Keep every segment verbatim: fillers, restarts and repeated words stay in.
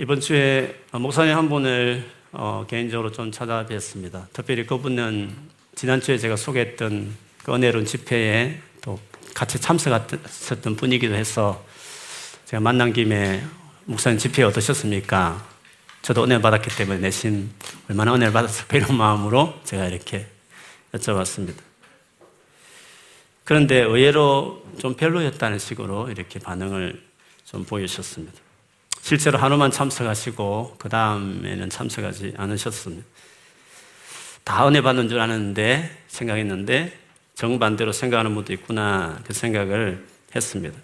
이번 주에 목사님 한 분을 어, 개인적으로 좀 찾아뵙습니다. 특별히 그분은 지난주에 제가 소개했던 그 은혜로운 집회에 또 같이 참석하셨던 분이기도 해서 제가 만난 김에 목사님 집회 어떠셨습니까? 저도 은혜 받았기 때문에 내심 얼마나 은혜를 받았을까 이런 마음으로 제가 이렇게 여쭤봤습니다. 그런데 의외로 좀 별로였다는 식으로 이렇게 반응을 좀 보이셨습니다. 실제로 하루만 참석하시고 그 다음에는 참석하지 않으셨습니다. 다 은혜 받는 줄 아는데 생각했는데 정반대로 생각하는 분도 있구나 그 생각을 했습니다.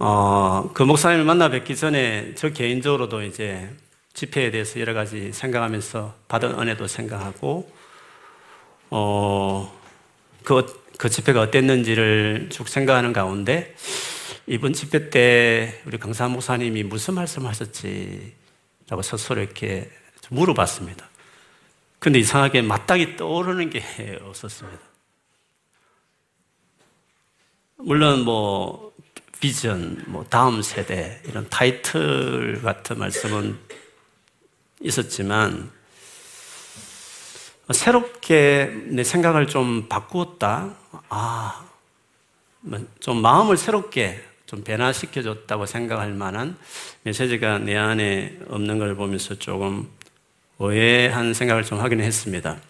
어, 그 목사님을 만나 뵙기 전에 저 개인적으로도 이제 집회에 대해서 여러 가지 생각하면서 받은 은혜도 생각하고 어, 그, 그 집회가 어땠는지를 쭉 생각하는 가운데 이번 집회 때 우리 강사 목사님이 무슨 말씀하셨지라고 스스로 이렇게 물어봤습니다. 근데 이상하게 마땅히 떠오르는 게 없었습니다. 물론 뭐 비전, 뭐 다음 세대 이런 타이틀 같은 말씀은 있었지만 새롭게 내 생각을 좀 바꾸었다. 아, 좀 마음을 새롭게 좀 변화시켜줬다고 생각할 만한 메시지가 내 안에 없는 걸 보면서 조금 의외한 생각을 좀 하긴 했습니다.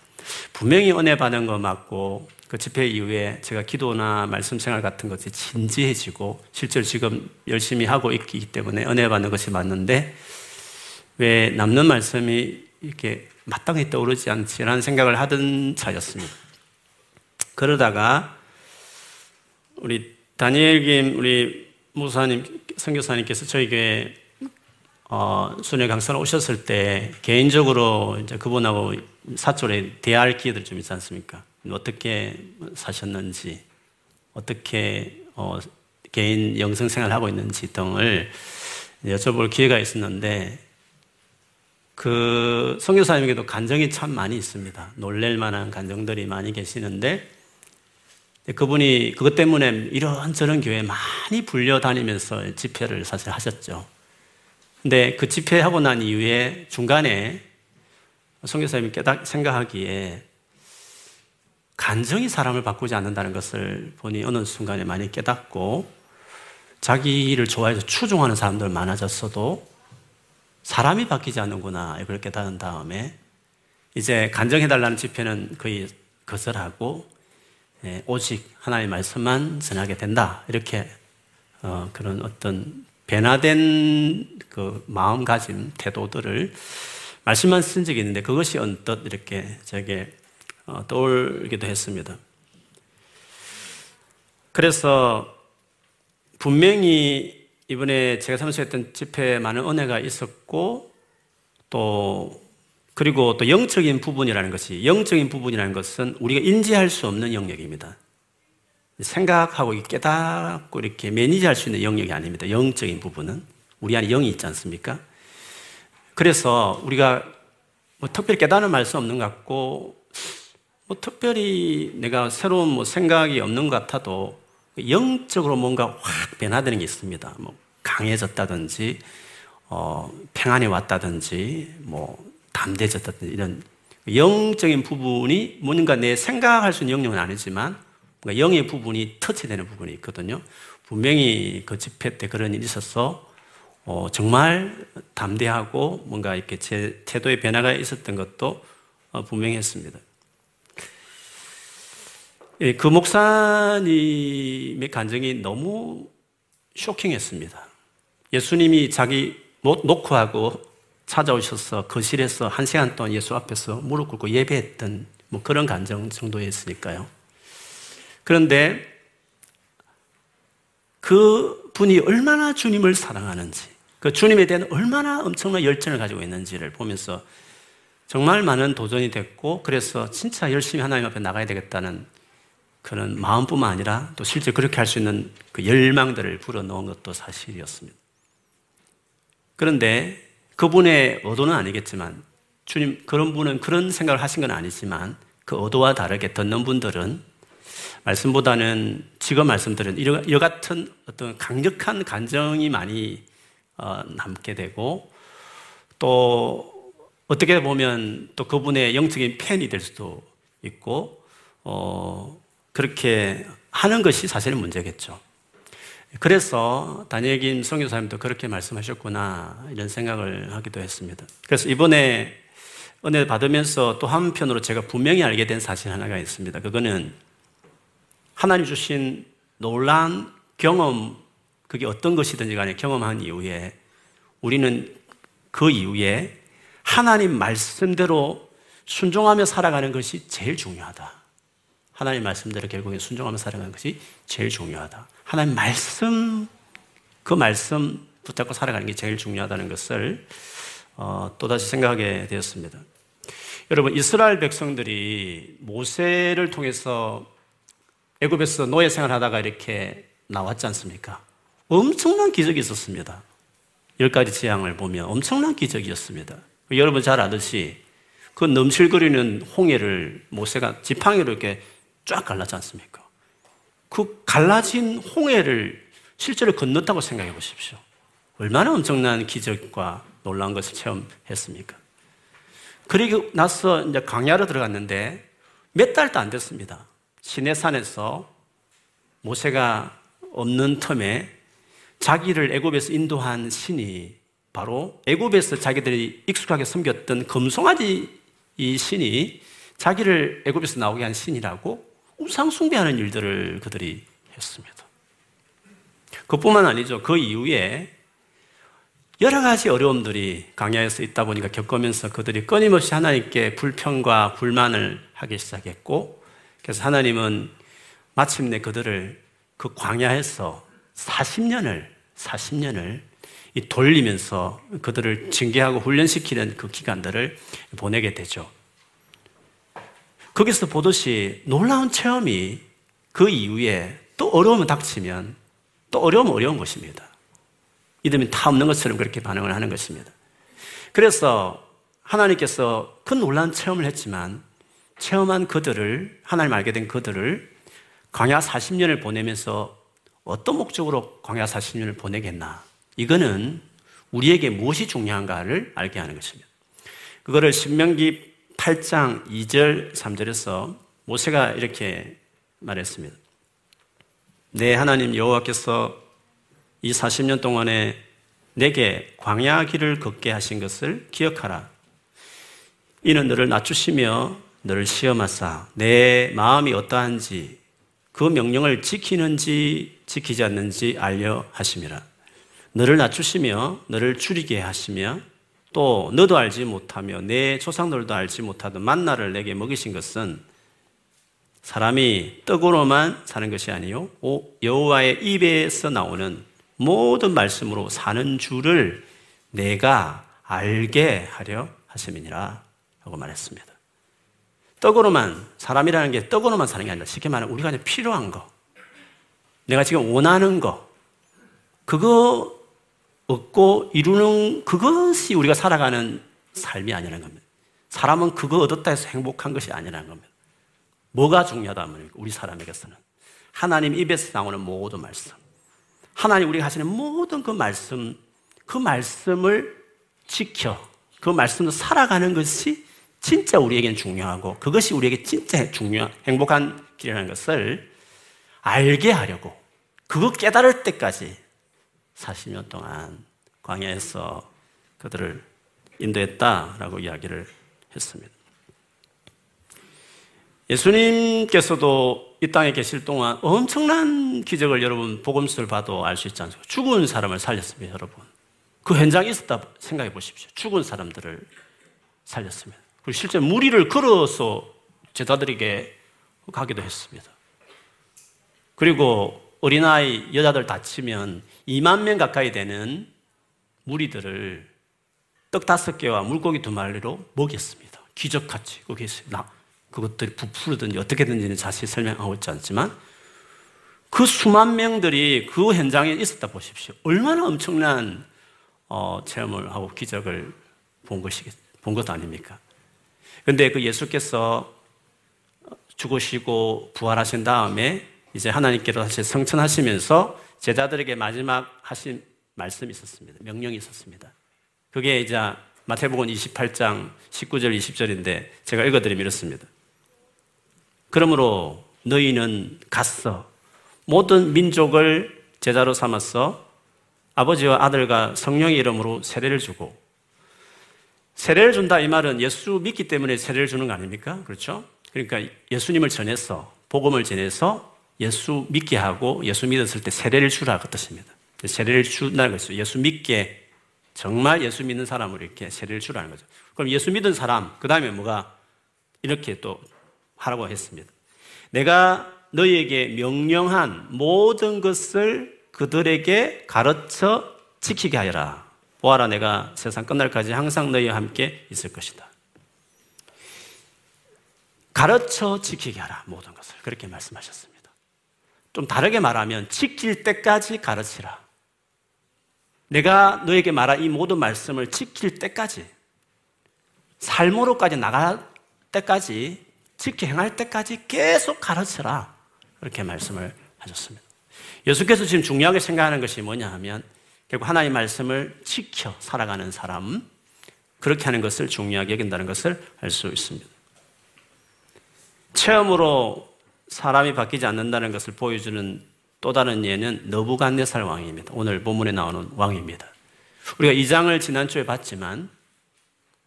분명히 은혜 받은 거 맞고 그 집회 이후에 제가 기도나 말씀 생활 같은 것이 진지해지고 실제로 지금 열심히 하고 있기 때문에 은혜 받는 것이 맞는데 왜 남는 말씀이 이렇게 마땅히 떠오르지 않지라는 생각을 하던 차였습니다. 그러다가 우리 다니엘 김 우리 목사님 선교사님께서 저희 교회 어, 순회 강사로 오셨을 때 개인적으로 이제 그분하고 사적으로 대화할 기회들 좀 있지 않습니까? 어떻게 사셨는지, 어떻게 어, 개인 영성생활을 하고 있는지 등을 여쭤볼 기회가 있었는데 그 선교사님에게도 간증이 참 많이 있습니다. 놀랄 만한 간증들이 많이 계시는데 그분이 그것 때문에 이런저런 교회에 많이 불려다니면서 집회를 사실 하셨죠. 근데 그 집회하고 난 이후에 중간에 선교사님이 깨닫 생각하기에 간증이 사람을 바꾸지 않는다는 것을 본인이 어느 순간에 많이 깨닫고 자기를 좋아해서 추종하는 사람들 많아졌어도 사람이 바뀌지 않는구나 이걸 깨달은 다음에 이제 간증해달라는 집회는 거의 거절하고 예, 오직 하나님의 말씀만 전하게 된다 이렇게 어, 그런 어떤 변화된 그 마음가짐 태도들을 말씀만 쓴 적이 있는데 그것이 언뜻 이렇게 저에게 어, 떠올기도 했습니다. 그래서 분명히 이번에 제가 참석했던 집회에 많은 은혜가 있었고 또 그리고 또 영적인 부분이라는 것이 영적인 부분이라는 것은 우리가 인지할 수 없는 영역입니다. 생각하고 깨닫고 이렇게 매니지할 수 있는 영역이 아닙니다. 영적인 부분은 우리 안에 영이 있지 않습니까? 그래서 우리가 뭐 특별히 깨달은 말씀 없는 것 같고 뭐 특별히 내가 새로운 뭐 생각이 없는 것 같아도 영적으로 뭔가 확 변화되는 게 있습니다. 뭐 강해졌다든지, 어, 평안이 왔다든지, 뭐 담대해졌다든지 이런 영적인 부분이 뭔가 내 생각할 수 있는 영역은 아니지만 뭔가 영의 부분이 터치되는 부분이 있거든요. 분명히 그 집회 때 그런 일이 있어서 어, 정말 담대하고 뭔가 이렇게 제 태도의 변화가 있었던 것도 어, 분명히 했습니다. 예, 그 목사님의 간증이 너무 쇼킹했습니다. 예수님이 자기 못 놓고 하고 찾아오셔서 거실에서 한 시간 동안 예수 앞에서 무릎 꿇고 예배했던 뭐 그런 간증 정도였으니까요. 그런데 그 분이 얼마나 주님을 사랑하는지, 그 주님에 대한 얼마나 엄청난 열정을 가지고 있는지를 보면서 정말 많은 도전이 됐고 그래서 진짜 열심히 하나님 앞에 나가야 되겠다는 그런 마음뿐만 아니라 또 실제 그렇게 할 수 있는 그 열망들을 불어넣은 것도 사실이었습니다. 그런데 그분의 의도는 아니겠지만 주님 그런 분은 그런 생각을 하신 건 아니지만 그 의도와 다르게 듣는 분들은 말씀보다는 지금 말씀들은 이와 같은 어떤 강력한 감정이 많이 남게 되고 또 어떻게 보면 또 그분의 영적인 팬이 될 수도 있고 어, 그렇게 하는 것이 사실 문제겠죠. 그래서 다니엘 김 선교사님도 그렇게 말씀하셨구나 이런 생각을 하기도 했습니다. 그래서 이번에 은혜 받으면서 또 한편으로 제가 분명히 알게 된 사실 하나가 있습니다. 그거는 하나님 주신 놀라운 경험, 그게 어떤 것이든지 간에 경험한 이후에 우리는 그 이후에 하나님 말씀대로 순종하며 살아가는 것이 제일 중요하다. 하나님 말씀대로 결국에 순종하며 살아가는 것이 제일 중요하다. 하나님 말씀, 그 말씀 붙잡고 살아가는 게 제일 중요하다는 것을 어, 또다시 생각하게 되었습니다. 여러분, 이스라엘 백성들이 모세를 통해서 애굽에서 노예 생활하다가 이렇게 나왔지 않습니까? 엄청난 기적이 있었습니다. 열 가지 재앙을 보면 엄청난 기적이었습니다. 여러분 잘 아듯이 그 넘실거리는 홍해를 모세가 지팡이로 이렇게 쫙 갈랐지 않습니까? 그 갈라진 홍해를 실제로 건넜다고 생각해 보십시오. 얼마나 엄청난 기적과 놀라운 것을 체험했습니까? 그리고 나서 이제 광야로 들어갔는데 몇 달도 안 됐습니다. 시내산에서 모세가 없는 틈에 자기를 애굽에서 인도한 신이 바로 애굽에서 자기들이 익숙하게 섬겼던 금송아지 이 신이 자기를 애굽에서 나오게 한 신이라고 우상 숭배하는 일들을 그들이 했습니다. 그뿐만 아니죠. 그 이후에 여러 가지 어려움들이 광야에서 있다 보니까 겪으면서 그들이 끊임없이 하나님께 불평과 불만을 하기 시작했고, 그래서 하나님은 마침내 그들을 그 광야에서 사십 년을 사십 년을 이 돌리면서 그들을 징계하고 훈련시키는 그 기간들을 보내게 되죠. 거기서 보듯이 놀라운 체험이 그 이후에 또 어려움을 닥치면 또 어려움은 어려운 것입니다. 이들은 다 없는 것처럼 그렇게 반응을 하는 것입니다. 그래서 하나님께서 큰 놀라운 체험을 했지만 체험한 그들을, 하나님 알게 된 그들을 광야 사십 년을 보내면서 어떤 목적으로 광야 사십 년을 보내겠나, 이거는 우리에게 무엇이 중요한가를 알게 하는 것입니다. 그거를 신명기 팔 장 이 절 삼 절에서 모세가 이렇게 말했습니다. 내 하나님 여호와께서 이 사십 년 동안에 내게 광야 길을 걷게 하신 것을 기억하라. 이는 너를 낮추시며 너를 시험하사 내 마음이 어떠한지 그 명령을 지키는지 지키지 않는지 알려 하심이라. 너를 낮추시며 너를 줄이게 하시며 또 너도 알지 못하며 내 조상들도 알지 못하던 만나를 내게 먹이신 것은 사람이 떡으로만 사는 것이 아니요 여호와의 입에서 나오는 모든 말씀으로 사는 줄을 내가 알게 하려 하심이니라 하고 말했습니다. 떡으로만, 사람이라는 게 떡으로만 사는 게 아니라 쉽게 말하면 우리가 필요한 거, 내가 지금 원하는 거, 그거 얻고 이루는 그것이 우리가 살아가는 삶이 아니라는 겁니다. 사람은 그거 얻었다 해서 행복한 것이 아니라는 겁니다. 뭐가 중요하다는 겁니까? 우리 사람에게서는 하나님 입에서 나오는 모든 말씀, 하나님 우리가 하시는 모든 그 말씀, 그 말씀을 지켜 그 말씀을 살아가는 것이 진짜 우리에게는 중요하고 그것이 우리에게 진짜 중요한 행복한 길이라는 것을 알게 하려고 그거 깨달을 때까지 사십 년 동안 광야에서 그들을 인도했다라고 이야기를 했습니다. 예수님께서도 이 땅에 계실 동안 엄청난 기적을, 여러분 복음서를 봐도 알 수 있지 않습니까? 죽은 사람을 살렸습니다. 여러분 그 현장에 있었다 생각해 보십시오. 죽은 사람들을 살렸습니다. 그리고 실제 무리를 걸어서 제자들에게 가기도 했습니다. 그리고 어린아이, 여자들 다치면 이만 명 가까이 되는 무리들을 떡 다섯 개와 물고기 두 마리로 먹였습니다. 기적같이. 그것들이 부풀든지 어떻게든지 자세히 설명하고 있지 않지만 그 수만 명들이 그 현장에 있었다 보십시오. 얼마나 엄청난 어, 체험을 하고 기적을 본 것이, 본 것도 아닙니까? 그런데 그 예수께서 죽으시고 부활하신 다음에 이제 하나님께로 다시 성천하시면서 제자들에게 마지막 하신 말씀이 있었습니다. 명령이 있었습니다. 그게 이제 마태복음 이십팔 장 십구 절 이십 절인데 제가 읽어드리면 이렇습니다. 그러므로 너희는 갔어 모든 민족을 제자로 삼았어 아버지와 아들과 성령의 이름으로 세례를 주고. 세례를 준다 이 말은 예수 믿기 때문에 세례를 주는 거 아닙니까? 그렇죠? 그러니까 예수님을 전해서 복음을 전해서 예수 믿게 하고 예수 믿었을 때 세례를 주라 그 뜻입니다. 세례를 주라는 것이죠. 예수 믿게 정말 예수 믿는 사람으로 이렇게 세례를 주라는 거죠. 그럼 예수 믿은 사람 그 다음에 뭐가 이렇게 또 하라고 했습니다. 내가 너희에게 명령한 모든 것을 그들에게 가르쳐 지키게 하여라. 보아라 내가 세상 끝날까지 항상 너희와 함께 있을 것이다. 가르쳐 지키게 하라 모든 것을 그렇게 말씀하셨습니다. 좀 다르게 말하면 지킬 때까지 가르치라. 내가 너에게 말한 이 모든 말씀을 지킬 때까지 삶으로까지 나갈 때까지 지켜 행할 때까지 계속 가르치라 그렇게 말씀을 하셨습니다. 예수께서 지금 중요하게 생각하는 것이 뭐냐 하면 결국 하나님의 말씀을 지켜 살아가는 사람 그렇게 하는 것을 중요하게 여긴다는 것을 알 수 있습니다. 체험으로 사람이 바뀌지 않는다는 것을 보여주는 또 다른 예는 느부갓네살 왕입니다. 오늘 본문에 나오는 왕입니다. 우리가 이 장을 지난주에 봤지만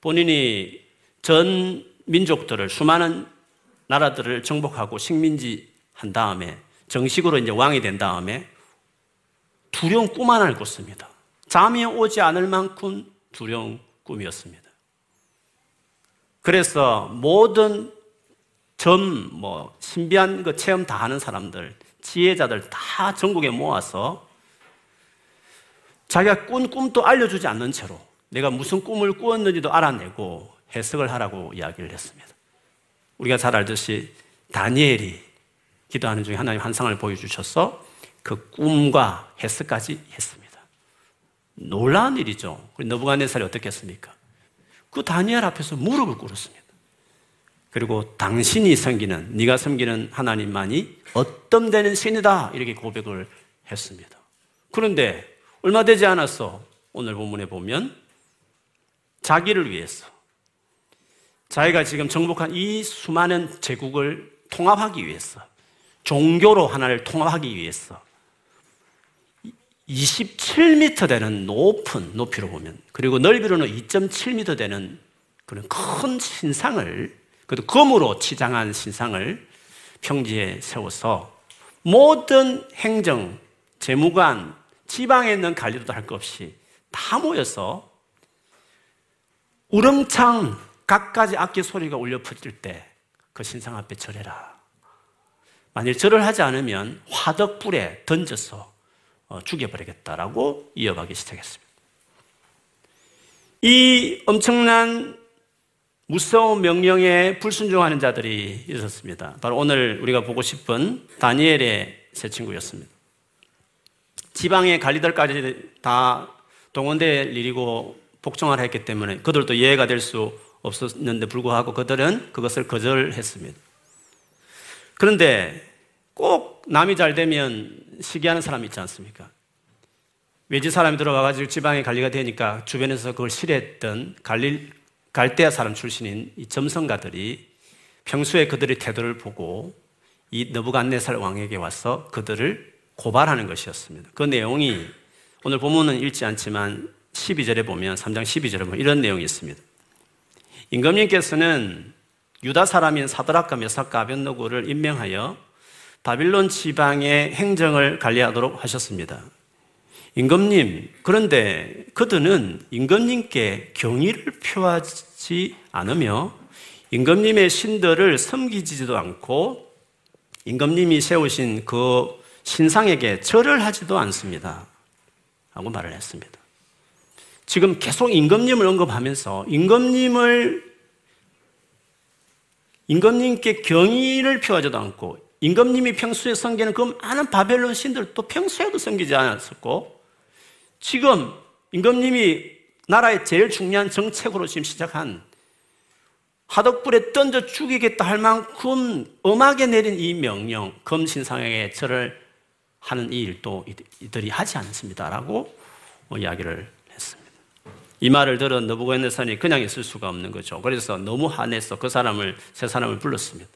본인이 전 민족들을 수많은 나라들을 정복하고 식민지 한 다음에 정식으로 이제 왕이 된 다음에 두려운 꿈 하나를 꿨습니다. 잠이 오지 않을 만큼 두려운 꿈이었습니다. 그래서 모든 점, 뭐 신비한 그 체험 다 하는 사람들, 지혜자들 다 전국에 모아서 자기가 꾼 꿈도 알려주지 않는 채로 내가 무슨 꿈을 꾸었는지도 알아내고 해석을 하라고 이야기를 했습니다. 우리가 잘 알듯이 다니엘이 기도하는 중에 하나님 환상을 보여주셔서 그 꿈과 해석까지 했습니다. 놀라운 일이죠. 느부갓네살이 어떻게 했습니까? 그 다니엘 앞에서 무릎을 꿇었습니다. 그리고 당신이 섬기는 네가 섬기는 하나님만이 어떤되는 신이다 이렇게 고백을 했습니다. 그런데 얼마 되지 않았어 오늘 본문에 보면 자기를 위해서 자기가 지금 정복한 이 수많은 제국을 통합하기 위해서 종교로 하나를 통합하기 위해서 이십칠 미터 되는 높은 높이로 보면 그리고 넓이로는 이 점 칠 미터 되는 그런 큰 신상을 그것도 금으로 치장한 신상을 평지에 세워서 모든 행정, 재무관, 지방에 있는 관리도 할 것 없이 다 모여서 우렁창 각가지 악기 소리가 울려 퍼질 때 그 신상 앞에 절해라. 만일 절을 하지 않으면 화덕불에 던져서 죽여버리겠다라고 이어가기 시작했습니다. 이 엄청난 무서운 명령에 불순종하는 자들이 있었습니다. 바로 오늘 우리가 보고 싶은 다니엘의 세 친구였습니다. 지방의 관리들까지 다 동원될 일이고 복종하라 했기 때문에 그들도 예외가 될 수 없었는데 불구하고 그들은 그것을 거절했습니다. 그런데 꼭 남이 잘 되면 시기하는 사람이 있지 않습니까? 외지 사람이 들어와가지고 지방의 관리가 되니까 주변에서 그걸 싫어했던 관리 갈대아 사람 출신인 이 점성가들이 평소에 그들의 태도를 보고 이 느부갓네살 왕에게 와서 그들을 고발하는 것이었습니다. 그 내용이 오늘 본문은 읽지 않지만 십이 절에 보면 삼 장 십이 절에 보면 이런 내용이 있습니다. 임금님께서는 유다 사람인 사드락과 메삭과 아벳느고를 임명하여 바빌론 지방의 행정을 관리하도록 하셨습니다. 임금님, 그런데 그들은 임금님께 경의를 표하지 않으며 임금님의 신들을 섬기지도 않고 임금님이 세우신 그 신상에게 절을 하지도 않습니다. 하고 말을 했습니다. 지금 계속 임금님을 언급하면서 임금님을 임금님께 경의를 표하지도 않고 임금님이 평소에 섬기는 그 많은 바벨론 신들도 평소에도 섬기지 않았었고 지금 임금님이 나라의 제일 중요한 정책으로 지금 시작한 화덕불에 던져 죽이겠다 할 만큼 엄하게 내린 이 명령 금신상에게 절을 하는 이 일도 이들이 하지 않습니다라고 뭐 이야기를 했습니다. 이 말을 들은 느부갓네살이 그냥 있을 수가 없는 거죠. 그래서 너무 화내서 그 사람을, 세 사람을 불렀습니다.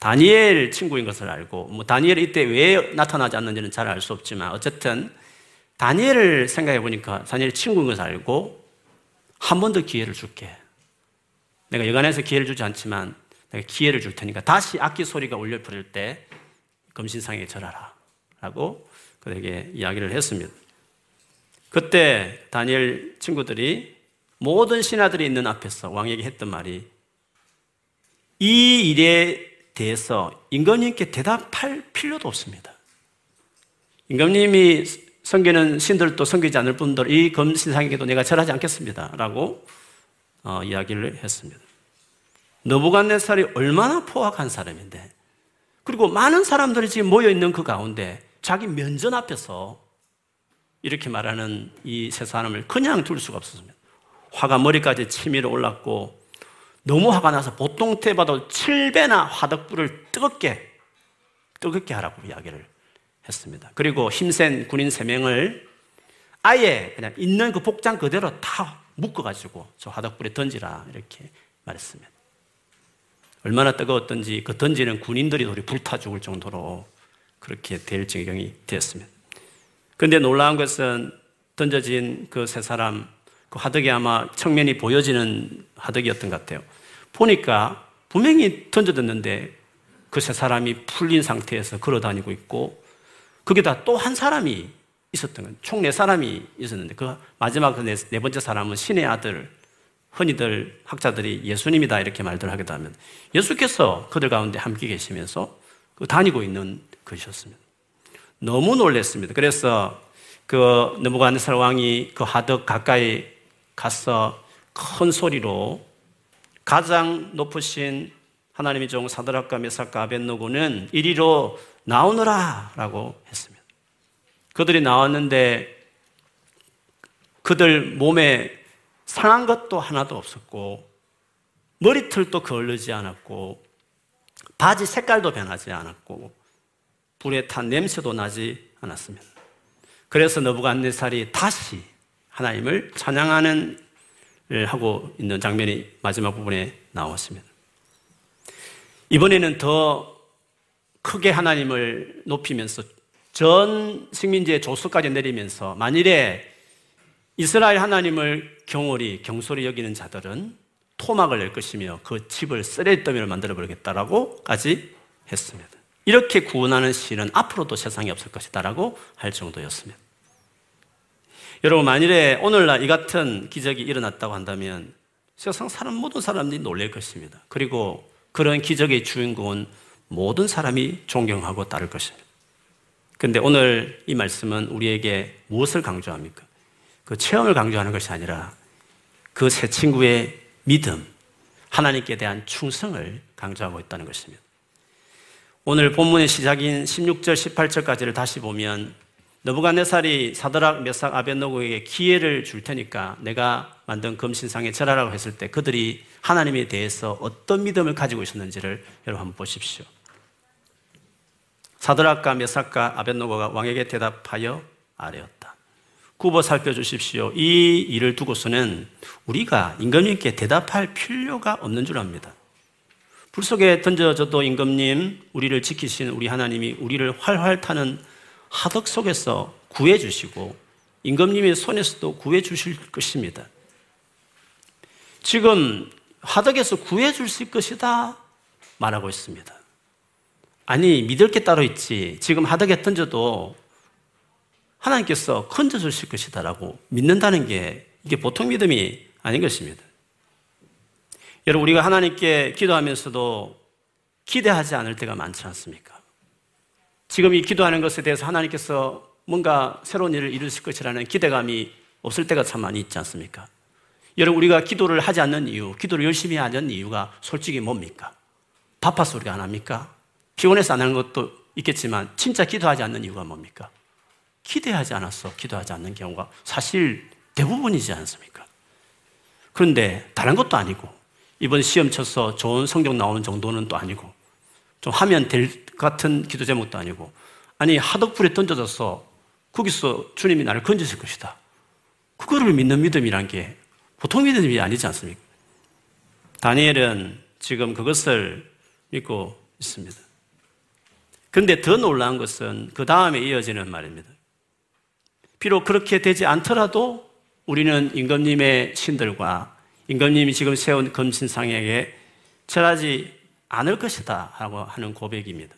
다니엘 친구인 것을 알고, 뭐 다니엘이 이때 왜 나타나지 않는지는 잘 알 수 없지만 어쨌든 다니엘을 생각해 보니까 다니엘 친구인 것을 알고 한 번 더 기회를 줄게. 내가 여간해서 기회를 주지 않지만 내가 기회를 줄 테니까 다시 악기 소리가 울려 부릴 때 금신상에 절하라 라고 그에게 이야기를 했습니다. 그때 다니엘 친구들이 모든 신하들이 있는 앞에서 왕에게 했던 말이 이 일에 대해서 임금님께 대답할 필요도 없습니다. 임금님이 섬기는 신들도 섬기지 않을 분들 이 금신상에게도 내가 절하지 않겠습니다 라고 어, 이야기를 했습니다. 느부갓네살이 얼마나 포악한 사람인데, 그리고 많은 사람들이 지금 모여있는 그 가운데 자기 면전 앞에서 이렇게 말하는 이 세 사람을 그냥 둘 수가 없었습니다. 화가 머리까지 치밀어 올랐고 너무 화가 나서 보통 때봐도 칠 배나 화덕불을 뜨겁게 뜨겁게 하라고 이야기를 했습니다. 그리고 힘센 군인 세 명을 아예 그냥 있는 그 복장 그대로 다 묶어가지고 저 화덕불에 던지라 이렇게 말했습니다. 얼마나 뜨거웠던지 그 던지는 군인들이 도리 불타 죽을 정도로 그렇게 될 지경이 되었습니다. 그런데 놀라운 것은 던져진 그 세 사람, 그 화덕이 아마 청면이 보여지는 화덕이었던 것 같아요. 보니까 분명히 던져졌는데 그 세 사람이 풀린 상태에서 걸어다니고 있고 거기다 또 한 사람이 있었던 건 총 네 사람이 있었는데 그 마지막 그 네, 네 번째 사람은 신의 아들, 흔히들 학자들이 예수님이다 이렇게 말들 하기도 하면 예수께서 그들 가운데 함께 계시면서 다니고 있는 것이었습니다. 너무 놀랐습니다. 그래서 그 느부갓네살 왕이 그 화덕 가까이 가서 큰 소리로 가장 높으신 하나님의 종 사드락과 메삭과 아벳느고는 이리로 나오너라 라고 했습니다. 그들이 나왔는데 그들 몸에 상한 것도 하나도 없었고 머리털도 거르지 않았고 바지 색깔도 변하지 않았고 불에 탄 냄새도 나지 않았습니다. 그래서 느부갓네살이 다시 하나님을 찬양하는 일 하고 있는 장면이 마지막 부분에 나왔습니다. 이번에는 더 크게 하나님을 높이면서 전 식민지의 조수까지 내리면서 만일에 이스라엘 하나님을 경홀히 경솔히 여기는 자들은 토막을 낼 것이며 그 집을 쓰레기더미로 만들어버리겠다라고까지 했습니다. 이렇게 구원하는 신은 앞으로도 세상에 없을 것이다라고 할 정도였습니다. 여러분, 만일에 오늘날 이 같은 기적이 일어났다고 한다면 세상 사람 모든 사람들이 놀랄 것입니다. 그리고 그런 기적의 주인공은 모든 사람이 존경하고 따를 것입니다. 그런데 오늘 이 말씀은 우리에게 무엇을 강조합니까? 그 체험을 강조하는 것이 아니라 그 세 친구의 믿음, 하나님께 대한 충성을 강조하고 있다는 것입니다. 오늘 본문의 시작인 십육 절, 십팔 절까지를 다시 보면 느부갓네살이 사드락, 메삭, 아벳느고에게 기회를 줄 테니까 내가 만든 금신상에 절하라고 했을 때 그들이 하나님에 대해서 어떤 믿음을 가지고 있었는지를 여러분 한번 보십시오. 사드락과 메삭과 아벳느고가 왕에게 대답하여 아뢰었다. 굽어 살펴주십시오. 이 일을 두고서는 우리가 임금님께 대답할 필요가 없는 줄 압니다. 불 속에 던져져도 임금님, 우리를 지키신 우리 하나님이 우리를 활활 타는 하덕 속에서 구해주시고 임금님의 손에서도 구해주실 것입니다. 지금 하덕에서 구해주실 것이다 말하고 있습니다. 아니, 믿을 게 따로 있지. 지금 하덕에 던져도 하나님께서 건져주실 것이다라고 믿는다는 게 이게 보통 믿음이 아닌 것입니다. 여러분, 우리가 하나님께 기도하면서도 기대하지 않을 때가 많지 않습니까? 지금 이 기도하는 것에 대해서 하나님께서 뭔가 새로운 일을 이루실 것이라는 기대감이 없을 때가 참 많이 있지 않습니까? 여러분, 우리가 기도를 하지 않는 이유, 기도를 열심히 하지 않는 이유가 솔직히 뭡니까? 바빠서 우리가 안 합니까? 피곤해서 안 하는 것도 있겠지만 진짜 기도하지 않는 이유가 뭡니까? 기대하지 않았어. 기도하지 않는 경우가 사실 대부분이지 않습니까? 그런데 다른 것도 아니고 이번 시험 쳐서 좋은 성적 나오는 정도는 또 아니고 좀 하면 될 것 같은 기도 제목도 아니고 아니 하덕불에 던져져서 거기서 주님이 나를 건지실 것이다. 그거를 믿는 믿음이란 게 보통 믿음이 아니지 않습니까? 다니엘은 지금 그것을 믿고 있습니다. 그런데 더 놀라운 것은 그 다음에 이어지는 말입니다. 비록 그렇게 되지 않더라도 우리는 임금님의 신들과 임금님이 지금 세운 금신상에게 절하지 않을 것이다 라고 하는 고백입니다.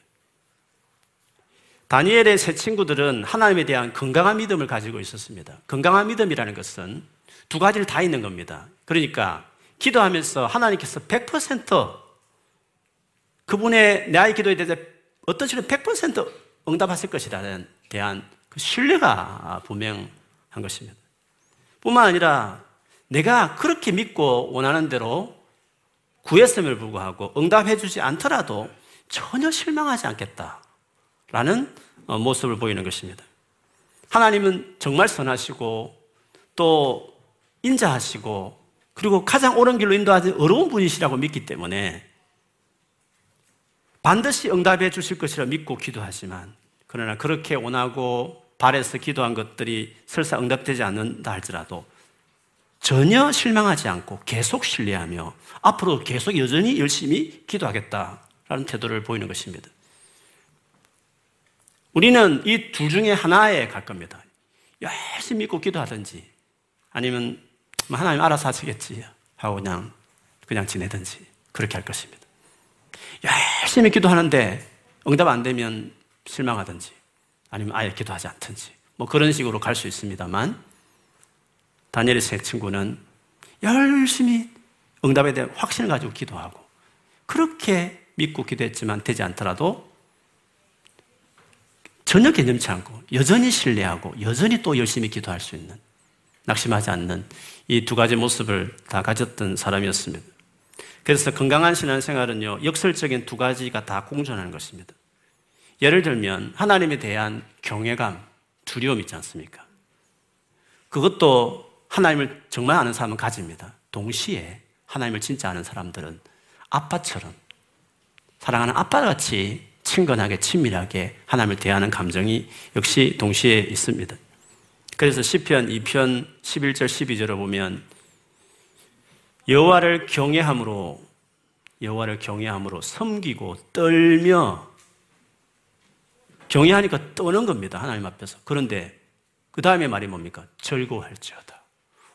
다니엘의 세 친구들은 하나님에 대한 건강한 믿음을 가지고 있었습니다. 건강한 믿음이라는 것은 두 가지를 다 있는 겁니다. 그러니까 기도하면서 하나님께서 백 퍼센트 그분의 나의 기도에 대해서 어떤 식으로 백 퍼센트 응답하실 것이라는 대한 그 신뢰가 분명한 것입니다. 뿐만 아니라 내가 그렇게 믿고 원하는 대로 구했음을 불구하고 응답해 주지 않더라도 전혀 실망하지 않겠다라는 모습을 보이는 것입니다. 하나님은 정말 선하시고 또 인자하시고 그리고 가장 옳은 길로 인도하는 어려운 분이시라고 믿기 때문에 반드시 응답해 주실 것이라 믿고 기도하지만 그러나 그렇게 원하고 바래서 기도한 것들이 설사 응답되지 않는다 할지라도 전혀 실망하지 않고 계속 신뢰하며 앞으로 계속 여전히 열심히 기도하겠다라는 태도를 보이는 것입니다. 우리는 이 둘 중에 하나에 갈 겁니다. 열심히 믿고 기도하든지 아니면 하나님 알아서 하시겠지 하고 그냥, 그냥 지내든지 그렇게 할 것입니다. 열심히 기도하는데 응답 안 되면 실망하든지 아니면 아예 기도하지 않든지 뭐 그런 식으로 갈 수 있습니다만 다니엘의 세 친구는 열심히 응답에 대한 확신을 가지고 기도하고 그렇게 믿고 기도했지만 되지 않더라도 전혀 개념치 않고 여전히 신뢰하고 여전히 또 열심히 기도할 수 있는 낙심하지 않는 이 두 가지 모습을 다 가졌던 사람이었습니다. 그래서 건강한 신앙생활은요, 역설적인 두 가지가 다 공존하는 것입니다. 예를 들면 하나님에 대한 경외감, 두려움 있지 않습니까? 그것도 하나님을 정말 아는 사람은 가집니다. 동시에 하나님을 진짜 아는 사람들은 아빠처럼 사랑하는 아빠같이 친근하게 친밀하게 하나님을 대하는 감정이 역시 동시에 있습니다. 그래서 시편 이 편 십일 절 십이 절을 보면 여호와를 경외함으로 여호와를 경외함으로 섬기고 떨며 경외하니까 떠는 겁니다. 하나님 앞에서. 그런데 그 다음에 말이 뭡니까? 절고할지어다.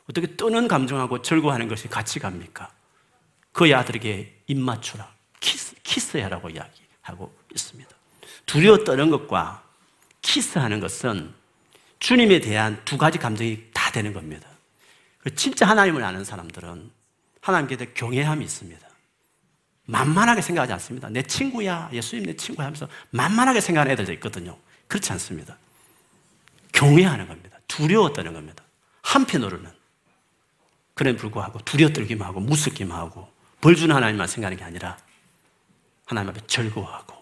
어떻게 떠는 감정하고 절고하는 것이 같이 갑니까? 그의 아들에게 입 맞추라. 키스, 키스해라고 이야기하고 있습니다. 두려워 떠는 것과 키스하는 것은 주님에 대한 두 가지 감정이 다 되는 겁니다. 진짜 하나님을 아는 사람들은 하나님께 대해 경외함이 있습니다. 만만하게 생각하지 않습니다. 내 친구야, 예수님 내 친구야 하면서 만만하게 생각하는 애들도 있거든요. 그렇지 않습니다. 경외하는 겁니다. 두려워 떠는 겁니다. 한편으로는 그럼에도 불구하고 두려워 떨기만 하고 무섭기만 하고 벌 주는 하나님만 생각하는 게 아니라 하나님 앞에 즐거워하고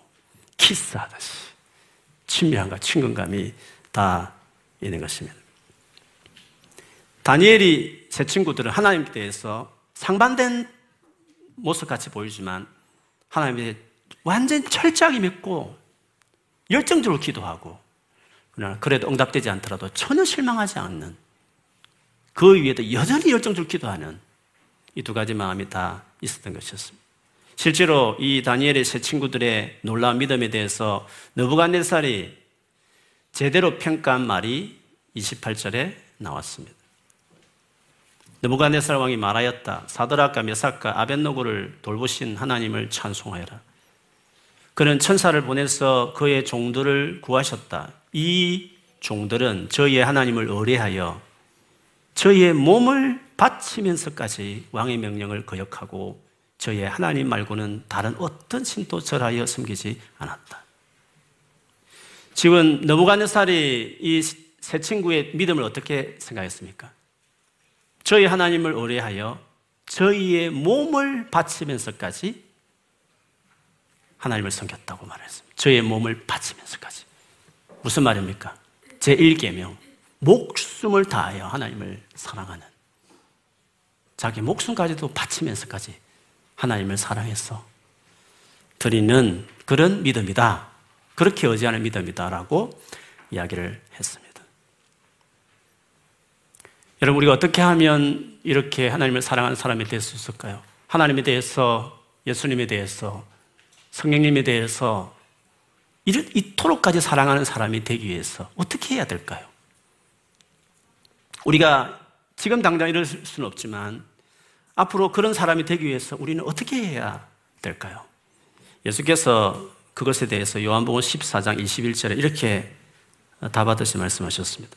키스하듯이 친밀함과 친근감이 다 있는 것입니다. 다니엘이 세 친구들은 하나님에 대해서 상반된 모습같이 보이지만 하나님에 대해 완전히 철저하게 믿고 열정적으로 기도하고 그러나 그래도 응답되지 않더라도 전혀 실망하지 않는 그 위에도 여전히 열정적으로 기도하는 이 두 가지 마음이 다 있었던 것이었습니다. 실제로 이 다니엘의 세 친구들의 놀라운 믿음에 대해서 느부갓네살이 제대로 평가한 말이 이십팔 절에 나왔습니다. 느부갓네살 왕이 말하였다. 사드락과 메삭과 아벳노고를 돌보신 하나님을 찬송하여라. 그는 천사를 보내서 그의 종들을 구하셨다. 이 종들은 저희의 하나님을 의뢰하여 저희의 몸을 바치면서까지 왕의 명령을 거역하고 저희의 하나님 말고는 다른 어떤 신도 절하여 섬기지 않았다. 지금 느부갓네살이 이 세 친구의 믿음을 어떻게 생각했습니까? 저희 하나님을 의뢰하여 저희의 몸을 바치면서까지 하나님을 섬겼다고 말했습니다. 저희의 몸을 바치면서까지. 무슨 말입니까? 제일 계명. 목숨을 다하여 하나님을 사랑하는. 자기 목숨까지도 바치면서까지 하나님을 사랑해서 드리는 그런 믿음이다. 그렇게 의지하는 믿음이다라고 이야기를 했습니다. 여러분, 우리가 어떻게 하면 이렇게 하나님을 사랑하는 사람이 될 수 있을까요? 하나님에 대해서, 예수님에 대해서, 성령님에 대해서 이토록까지 사랑하는 사람이 되기 위해서 어떻게 해야 될까요? 우리가 지금 당장 이럴 수는 없지만 앞으로 그런 사람이 되기 위해서 우리는 어떻게 해야 될까요? 예수께서 그것에 대해서 요한복음 십사 장 이십일 절에 이렇게 답하듯이 말씀하셨습니다.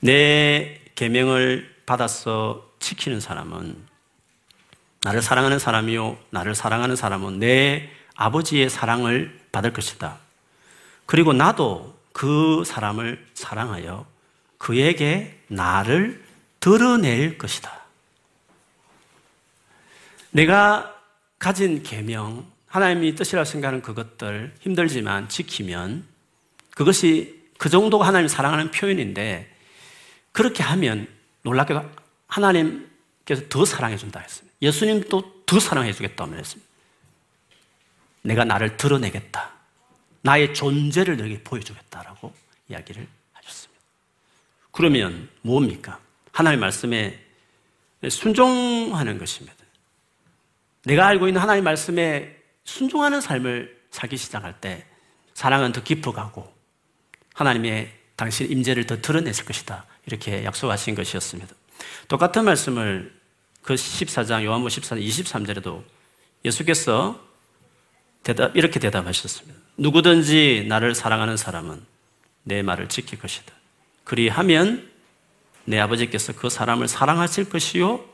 내 계명을 받아서 지키는 사람은 나를 사랑하는 사람이요, 나를 사랑하는 사람은 내 아버지의 사랑을 받을 것이다. 그리고 나도 그 사람을 사랑하여 그에게 나를 드러낼 것이다. 내가 가진 계명, 하나님이 뜻이라 생각하는 그것들 힘들지만 지키면 그것이 그 정도가 하나님 사랑하는 표현인데, 그렇게 하면 놀랍게도 하나님께서 더 사랑해 준다 했습니다. 예수님도 더 사랑해 주겠다고 했습니다. 내가 나를 드러내겠다, 나의 존재를 너에게 보여주겠다라고 이야기를 하셨습니다. 그러면 뭡니까? 하나님의 말씀에 순종하는 것입니다. 내가 알고 있는 하나님의 말씀에 순종하는 삶을 살기 시작할 때 사랑은 더 깊어가고 하나님의 당신 임재를 더 드러냈을 것이다, 이렇게 약속하신 것이었습니다. 똑같은 말씀을 그 십사 장 요한복음 십사 장 이십삼 절에도 예수께서 대답, 이렇게 대답하셨습니다. 누구든지 나를 사랑하는 사람은 내 말을 지킬 것이다. 그리하면 내 아버지께서 그 사람을 사랑하실 것이요,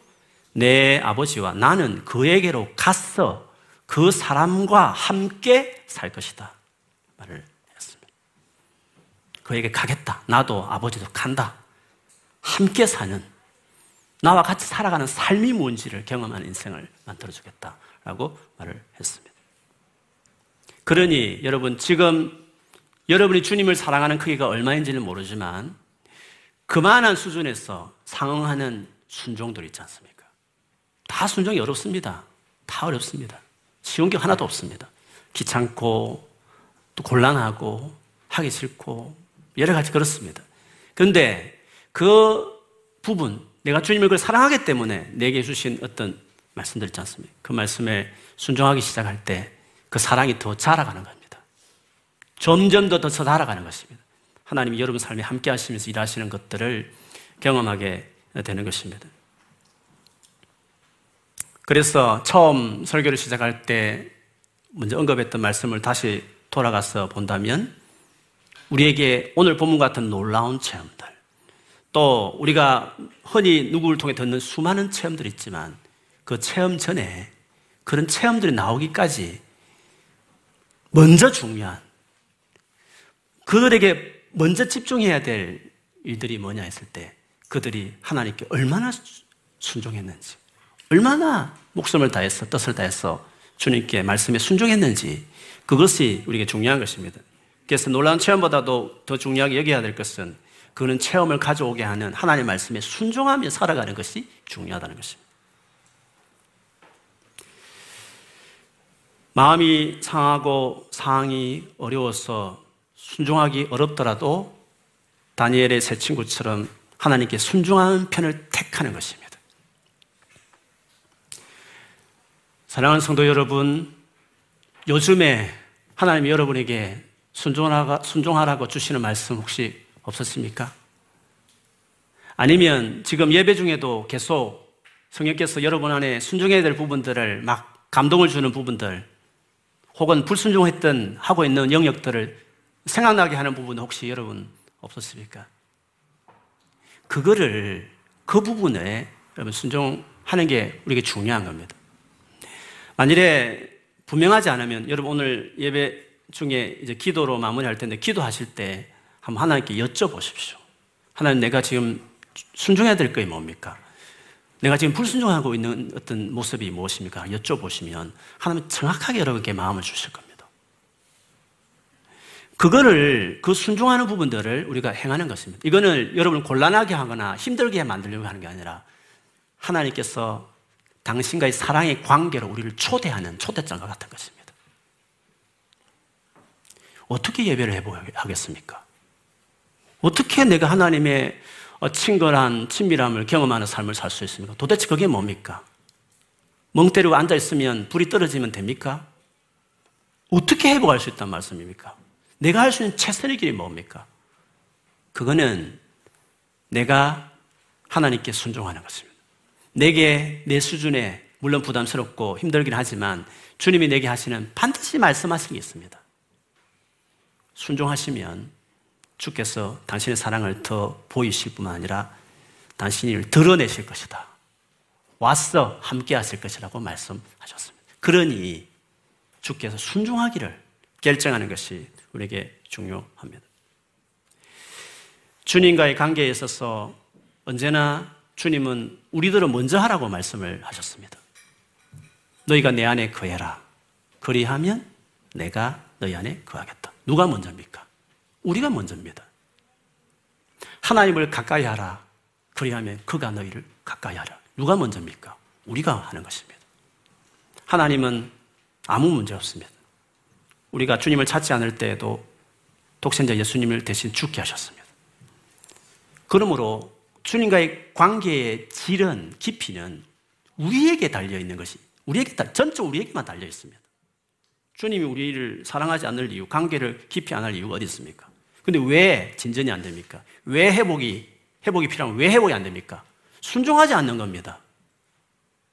내 아버지와 나는 그에게로 갔어 그 사람과 함께 살 것이다 말을 했습니다. 그에게 가겠다, 나도 아버지도 간다, 함께 사는, 나와 같이 살아가는 삶이 뭔지를 경험하는 인생을 만들어주겠다라고 말을 했습니다. 그러니 여러분, 지금 여러분이 주님을 사랑하는 크기가 얼마인지는 모르지만 그만한 수준에서 상응하는 순종들이 있지 않습니까? 다 순종이 어렵습니다. 다 어렵습니다. 쉬운 게 하나도 없습니다. 귀찮고 또 곤란하고 하기 싫고 여러 가지 그렇습니다. 그런데 그 부분, 내가 주님을 그 사랑하기 때문에 내게 주신 어떤 말씀들 있지 않습니까? 그 말씀에 순종하기 시작할 때 그 사랑이 더 자라가는 겁니다. 점점 더 더 자라가는 것입니다. 하나님이 여러분 삶에 함께 하시면서 일하시는 것들을 경험하게 되는 것입니다. 그래서 처음 설교를 시작할 때 먼저 언급했던 말씀을 다시 돌아가서 본다면 우리에게 오늘 본문 같은 놀라운 체험들, 또 우리가 흔히 누구를 통해 듣는 수많은 체험들이 있지만 그 체험 전에 그런 체험들이 나오기까지 먼저 중요한, 그들에게 먼저 집중해야 될 일들이 뭐냐 했을 때 그들이 하나님께 얼마나 순종했는지, 얼마나 목숨을 다해서 뜻을 다해서 주님께 말씀에 순종했는지, 그것이 우리에게 중요한 것입니다. 그래서 놀라운 체험보다도 더 중요하게 여겨야 될 것은 그는 체험을 가져오게 하는 하나님의 말씀에 순종하며 살아가는 것이 중요하다는 것입니다. 마음이 상하고 상황이 어려워서 순종하기 어렵더라도 다니엘의 세 친구처럼 하나님께 순종하는 편을 택하는 것입니다. 사랑하는 성도 여러분, 요즘에 하나님이 여러분에게 순종하라고 주시는 말씀 혹시 없었습니까? 아니면 지금 예배 중에도 계속 성령께서 여러분 안에 순종해야 될 부분들을 막 감동을 주는 부분들, 혹은 불순종했던, 하고 있는 영역들을 생각나게 하는 부분 혹시 여러분 없었습니까? 그거를, 그 부분에 여러분 순종하는 게 우리에게 중요한 겁니다. 만일에 분명하지 않으면 여러분 오늘 예배 중에 이제 기도로 마무리할 텐데 기도하실 때 한번 하나님께 여쭤보십시오. 하나님, 내가 지금 순종해야 될 게 뭡니까? 내가 지금 불순종하고 있는 어떤 모습이 무엇입니까? 여쭤보시면 하나님은 정확하게 여러분께 마음을 주실 겁니다. 그거를, 그 순종하는 부분들을 우리가 행하는 것입니다. 이거는 여러분을 곤란하게 하거나 힘들게 만들려고 하는 게 아니라 하나님께서 당신과의 사랑의 관계로 우리를 초대하는 초대장과 같은 것입니다. 어떻게 예배를 해보겠습니까? 어떻게 내가 하나님의 친근한 친밀함을 경험하는 삶을 살 수 있습니까? 도대체 그게 뭡니까? 멍 때리고 앉아있으면 불이 떨어지면 됩니까? 어떻게 회복할 수 있단 말씀입니까? 내가 할 수 있는 최선의 길이 뭡니까? 그거는 내가 하나님께 순종하는 것입니다. 내게 내 수준에 물론 부담스럽고 힘들긴 하지만 주님이 내게 하시는 반드시 말씀하시는 게 있습니다. 순종하시면 주께서 당신의 사랑을 더 보이실 뿐만 아니라 당신을 드러내실 것이다. 왔어 함께 하실 것이라고 말씀하셨습니다. 그러니 주께서 순종하기를 결정하는 것이 우리에게 중요합니다. 주님과의 관계에 있어서 언제나 주님은 우리들은 먼저 하라고 말씀을 하셨습니다. 너희가 내 안에 거해라. 그리하면 내가 너희 안에 거하겠다. 누가 먼저입니까? 우리가 먼저입니다. 하나님을 가까이 하라. 그리하면 그가 너희를 가까이 하라. 누가 먼저입니까? 우리가 하는 것입니다. 하나님은 아무 문제 없습니다. 우리가 주님을 찾지 않을 때에도 독생자 예수님을 대신 죽게 하셨습니다. 그러므로 주님과의 관계의 질은, 깊이는 우리에게 달려있는 것이, 우리에게, 전적 우리에게만 달려있습니다. 주님이 우리를 사랑하지 않을 이유, 관계를 깊이 안 할 이유가 어디 있습니까? 근데 왜 진전이 안 됩니까? 왜 회복이, 회복이 필요하면 왜 회복이 안 됩니까? 순종하지 않는 겁니다.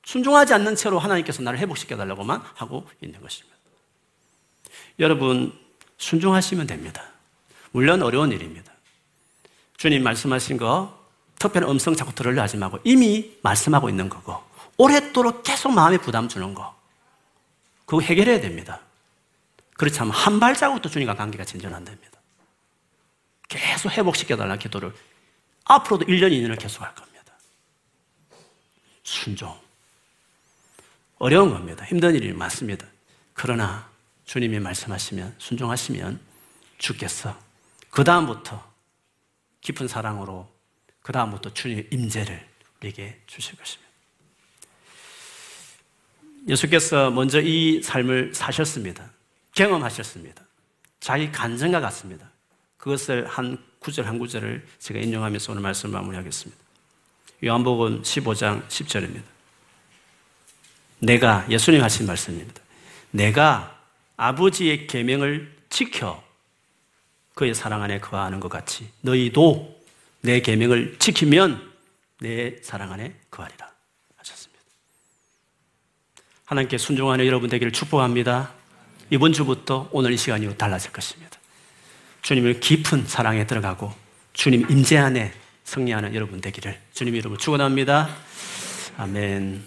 순종하지 않는 채로 하나님께서 나를 회복시켜달라고만 하고 있는 것입니다. 여러분, 순종하시면 됩니다. 물론 어려운 일입니다. 주님 말씀하신 거, 특별한 음성 자꾸 들으려 하지 말고 이미 말씀하고 있는 거고 오랫도록 계속 마음에 부담 주는 거 그거 해결해야 됩니다. 그렇지 않으면 한 발자국도 주님과 관계가 진전 안 됩니다. 계속 회복시켜달라는 기도를 앞으로도 일 년, 이 년을 계속할 겁니다. 순종. 어려운 겁니다. 힘든 일이 많습니다. 그러나 주님이 말씀하시면, 순종하시면 주께서 그 다음부터 깊은 사랑으로 그 다음부터 주님의 임재를 우리에게 주실 것입니다. 예수께서 먼저 이 삶을 사셨습니다. 경험하셨습니다. 자기 간증과 같습니다. 그것을 한 구절 한 구절을 제가 인용하면서 오늘 말씀을 마무리하겠습니다. 요한복음 십오 장 십 절입니다. 내가, 예수님 하신 말씀입니다. 내가 아버지의 계명을 지켜 그의 사랑 안에 거하는 것 같이 너희도 내 계명을 지키면 내 사랑 안에 거하리라 하셨습니다. 하나님께 순종하는 여러분 되기를 축복합니다. 이번 주부터 오늘 이 시간 이후 달라질 것입니다. 주님을 깊은 사랑에 들어가고 주님 임재 안에 승리하는 여러분 되기를 주님 이름으로 축원합니다. 아멘.